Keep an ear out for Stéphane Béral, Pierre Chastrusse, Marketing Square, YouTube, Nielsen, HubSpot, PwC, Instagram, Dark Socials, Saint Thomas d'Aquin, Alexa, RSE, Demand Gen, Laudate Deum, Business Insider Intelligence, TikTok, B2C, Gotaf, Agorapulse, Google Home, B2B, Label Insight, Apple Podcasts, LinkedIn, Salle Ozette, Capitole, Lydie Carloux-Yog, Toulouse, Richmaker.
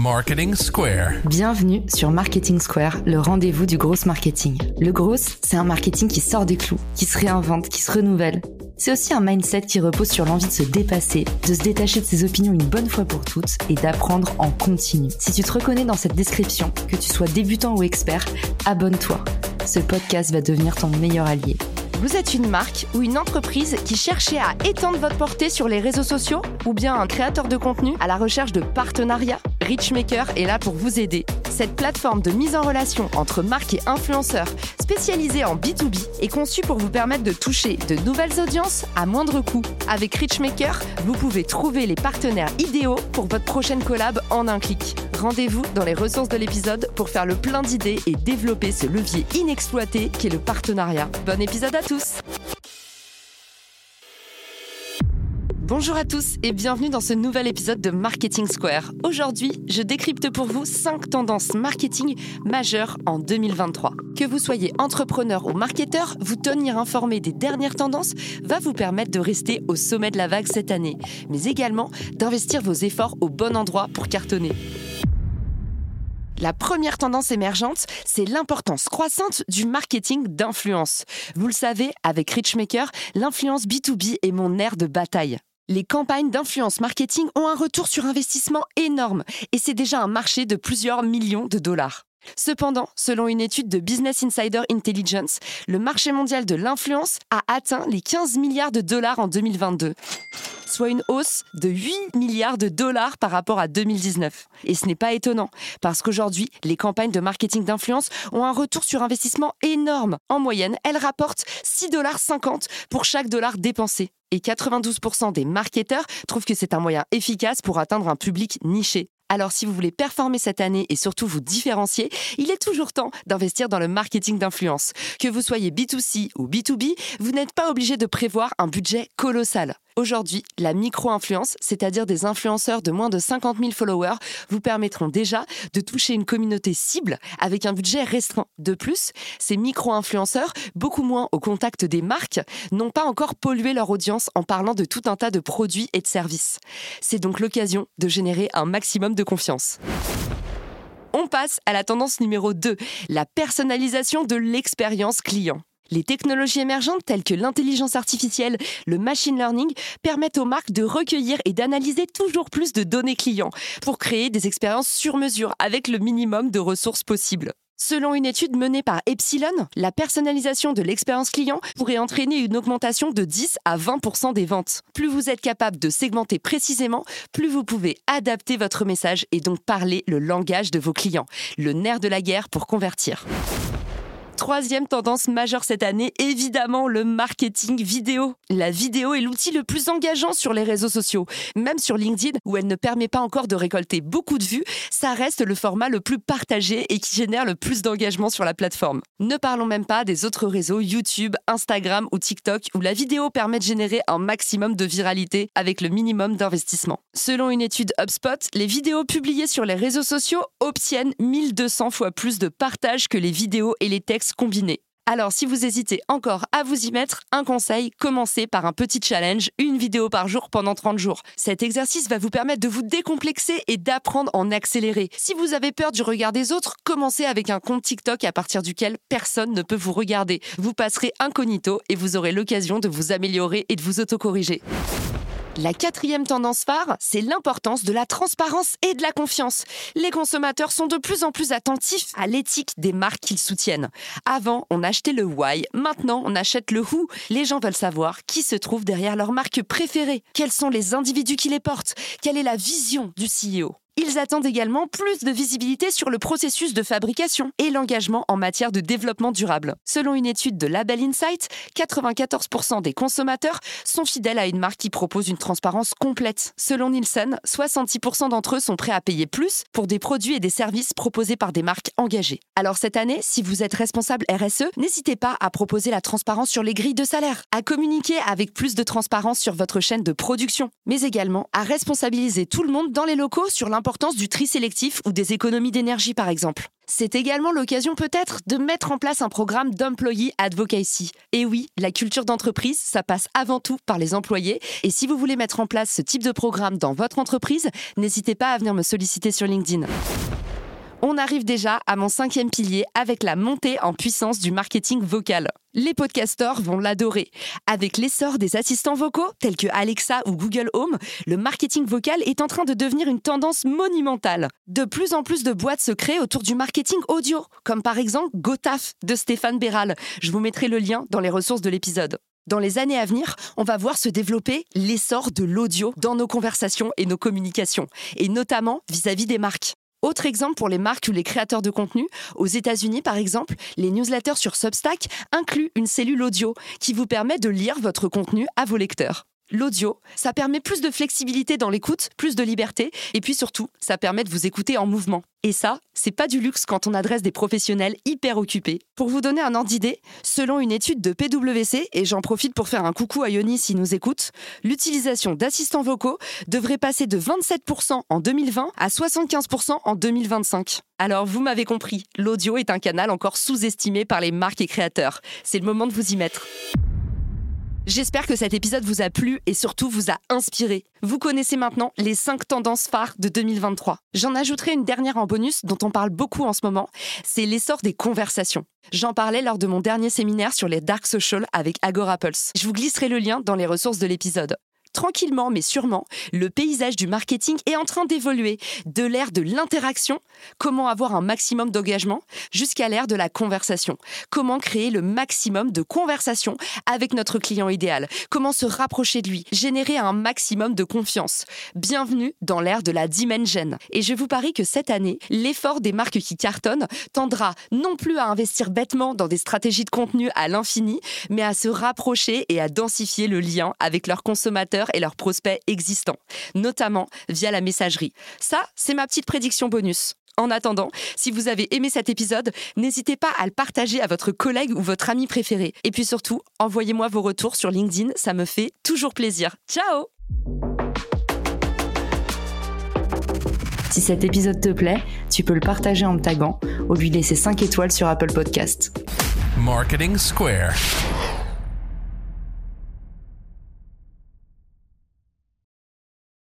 Marketing Square. Bienvenue sur Marketing Square, le rendez-vous du gros marketing. Le gros, c'est un marketing qui sort des clous, qui se réinvente, qui se renouvelle. C'est aussi un mindset qui repose sur l'envie de se dépasser, de se détacher de ses opinions une bonne fois pour toutes et d'apprendre en continu. Si tu te reconnais dans cette description, que tu sois débutant ou expert, abonne-toi. Ce podcast va devenir ton meilleur allié. Vous êtes une marque ou une entreprise qui cherchez à étendre votre portée sur les réseaux sociaux ou bien un créateur de contenu à la recherche de partenariats? Richmaker est là pour vous aider. Cette plateforme de mise en relation entre marques et influenceurs spécialisée en B2B est conçue pour vous permettre de toucher de nouvelles audiences à moindre coût. Avec Richmaker, vous pouvez trouver les partenaires idéaux pour votre prochaine collab en un clic. Rendez-vous dans les ressources de l'épisode pour faire le plein d'idées et développer ce levier inexploité qu'est le partenariat. Bon épisode à tous! Bonjour à tous et bienvenue dans ce nouvel épisode de Marketing Square. Aujourd'hui, je décrypte pour vous 5 tendances marketing majeures en 2023. Que vous soyez entrepreneur ou marketeur, vous tenir informé des dernières tendances va vous permettre de rester au sommet de la vague cette année, mais également d'investir vos efforts au bon endroit pour cartonner. La première tendance émergente, c'est l'importance croissante du marketing d'influence. Vous le savez, avec Richmaker, l'influence B2B est mon nerf de bataille. Les campagnes d'influence marketing ont un retour sur investissement énorme et c'est déjà un marché de plusieurs millions de dollars. Cependant, selon une étude de Business Insider Intelligence, le marché mondial de l'influence a atteint les 15 milliards de dollars en 2022, soit une hausse de 8 milliards de dollars par rapport à 2019. Et ce n'est pas étonnant, parce qu'aujourd'hui, les campagnes de marketing d'influence ont un retour sur investissement énorme. En moyenne, elles rapportent 6,50 $ pour chaque dollar dépensé. Et 92% des marketeurs trouvent que c'est un moyen efficace pour atteindre un public niché. Alors si vous voulez performer cette année et surtout vous différencier, il est toujours temps d'investir dans le marketing d'influence. Que vous soyez B2C ou B2B, vous n'êtes pas obligé de prévoir un budget colossal. Aujourd'hui, la micro-influence, c'est-à-dire des influenceurs de moins de 50 000 followers, vous permettront déjà de toucher une communauté cible avec un budget restreint. De plus, ces micro-influenceurs, beaucoup moins au contact des marques, n'ont pas encore pollué leur audience en parlant de tout un tas de produits et de services. C'est donc l'occasion de générer un maximum de confiance. On passe à la tendance numéro 2, la personnalisation de l'expérience client. Les technologies émergentes telles que l'intelligence artificielle, le machine learning permettent aux marques de recueillir et d'analyser toujours plus de données clients pour créer des expériences sur mesure avec le minimum de ressources possibles. Selon une étude menée par Epsilon, la personnalisation de l'expérience client pourrait entraîner une augmentation de 10 à 20% des ventes. Plus vous êtes capable de segmenter précisément, plus vous pouvez adapter votre message et donc parler le langage de vos clients, le nerf de la guerre pour convertir. Troisième tendance majeure cette année, évidemment le marketing vidéo. La vidéo est l'outil le plus engageant sur les réseaux sociaux. Même sur LinkedIn, où elle ne permet pas encore de récolter beaucoup de vues, ça reste le format le plus partagé et qui génère le plus d'engagement sur la plateforme. Ne parlons même pas des autres réseaux YouTube, Instagram ou TikTok, où la vidéo permet de générer un maximum de viralité avec le minimum d'investissement. Selon une étude HubSpot, les vidéos publiées sur les réseaux sociaux obtiennent 1200 fois plus de partages que les vidéos et les textes combinés. Alors si vous hésitez encore à vous y mettre, un conseil, commencez par un petit challenge, une vidéo par jour pendant 30 jours. Cet exercice va vous permettre de vous décomplexer et d'apprendre en accéléré. Si vous avez peur du regard des autres, commencez avec un compte TikTok à partir duquel personne ne peut vous regarder. Vous passerez incognito et vous aurez l'occasion de vous améliorer et de vous autocorriger. La quatrième tendance phare, c'est l'importance de la transparence et de la confiance. Les consommateurs sont de plus en plus attentifs à l'éthique des marques qu'ils soutiennent. Avant, on achetait le why, maintenant on achète le who. Les gens veulent savoir qui se trouve derrière leur marque préférée, quels sont les individus qui les portent, quelle est la vision du CEO. Ils attendent également plus de visibilité sur le processus de fabrication et l'engagement en matière de développement durable. Selon une étude de Label Insight, 94% des consommateurs sont fidèles à une marque qui propose une transparence complète. Selon Nielsen, 66% d'entre eux sont prêts à payer plus pour des produits et des services proposés par des marques engagées. Alors cette année, si vous êtes responsable RSE, n'hésitez pas à proposer la transparence sur les grilles de salaire, à communiquer avec plus de transparence sur votre chaîne de production, mais également à responsabiliser tout le monde dans les locaux sur l'importance l'importance du tri sélectif ou des économies d'énergie, par exemple. C'est également l'occasion peut-être de mettre en place un programme d'employee advocacy. Et oui, la culture d'entreprise, ça passe avant tout par les employés. Et si vous voulez mettre en place ce type de programme dans votre entreprise, n'hésitez pas à venir me solliciter sur LinkedIn. On arrive déjà à mon 5e pilier avec la montée en puissance du marketing vocal. Les podcasteurs vont l'adorer. Avec l'essor des assistants vocaux, tels que Alexa ou Google Home, le marketing vocal est en train de devenir une tendance monumentale. De plus en plus de boîtes se créent autour du marketing audio, comme par exemple Gotaf de Stéphane Béral. Je vous mettrai le lien dans les ressources de l'épisode. Dans les années à venir, on va voir se développer l'essor de l'audio dans nos conversations et nos communications, et notamment vis-à-vis des marques. Autre exemple pour les marques ou les créateurs de contenu, aux États-Unis par exemple, les newsletters sur Substack incluent une cellule audio qui vous permet de lire votre contenu à vos lecteurs. L'audio, ça permet plus de flexibilité dans l'écoute, plus de liberté, et puis surtout, ça permet de vous écouter en mouvement. Et ça, c'est pas du luxe quand on adresse des professionnels hyper occupés. Pour vous donner un ordre d'idée, selon une étude de PwC, et j'en profite pour faire un coucou à Yoni s'il nous écoute, l'utilisation d'assistants vocaux devrait passer de 27% en 2020 à 75% en 2025. Alors vous m'avez compris, l'audio est un canal encore sous-estimé par les marques et créateurs. C'est le moment de vous y mettre. J'espère que cet épisode vous a plu et surtout vous a inspiré. Vous connaissez maintenant les 5 tendances phares de 2023. J'en ajouterai une dernière en bonus dont on parle beaucoup en ce moment, c'est l'essor des conversations. J'en parlais lors de mon dernier séminaire sur les Dark Socials avec Agorapulse. Je vous glisserai le lien dans les ressources de l'épisode. Tranquillement mais sûrement, le paysage du marketing est en train d'évoluer, de l'ère de l'interaction, comment avoir un maximum d'engagement, jusqu'à l'ère de la conversation. Comment créer le maximum de conversations avec notre client idéal, comment se rapprocher de lui, générer un maximum de confiance. Bienvenue dans l'ère de la Demand Gen. Et je vous parie que cette année, l'effort des marques qui cartonnent tendra non plus à investir bêtement dans des stratégies de contenu à l'infini, mais à se rapprocher et à densifier le lien avec leurs consommateurs et leurs prospects existants, notamment via la messagerie. Ça, c'est ma petite prédiction bonus. En attendant, si vous avez aimé cet épisode, n'hésitez pas à le partager à votre collègue ou votre ami préféré. Et puis surtout, envoyez-moi vos retours sur LinkedIn, ça me fait toujours plaisir. Ciao! Si cet épisode te plaît, tu peux le partager en me taguant ou lui laisser 5 étoiles sur Apple Podcasts. Marketing Square.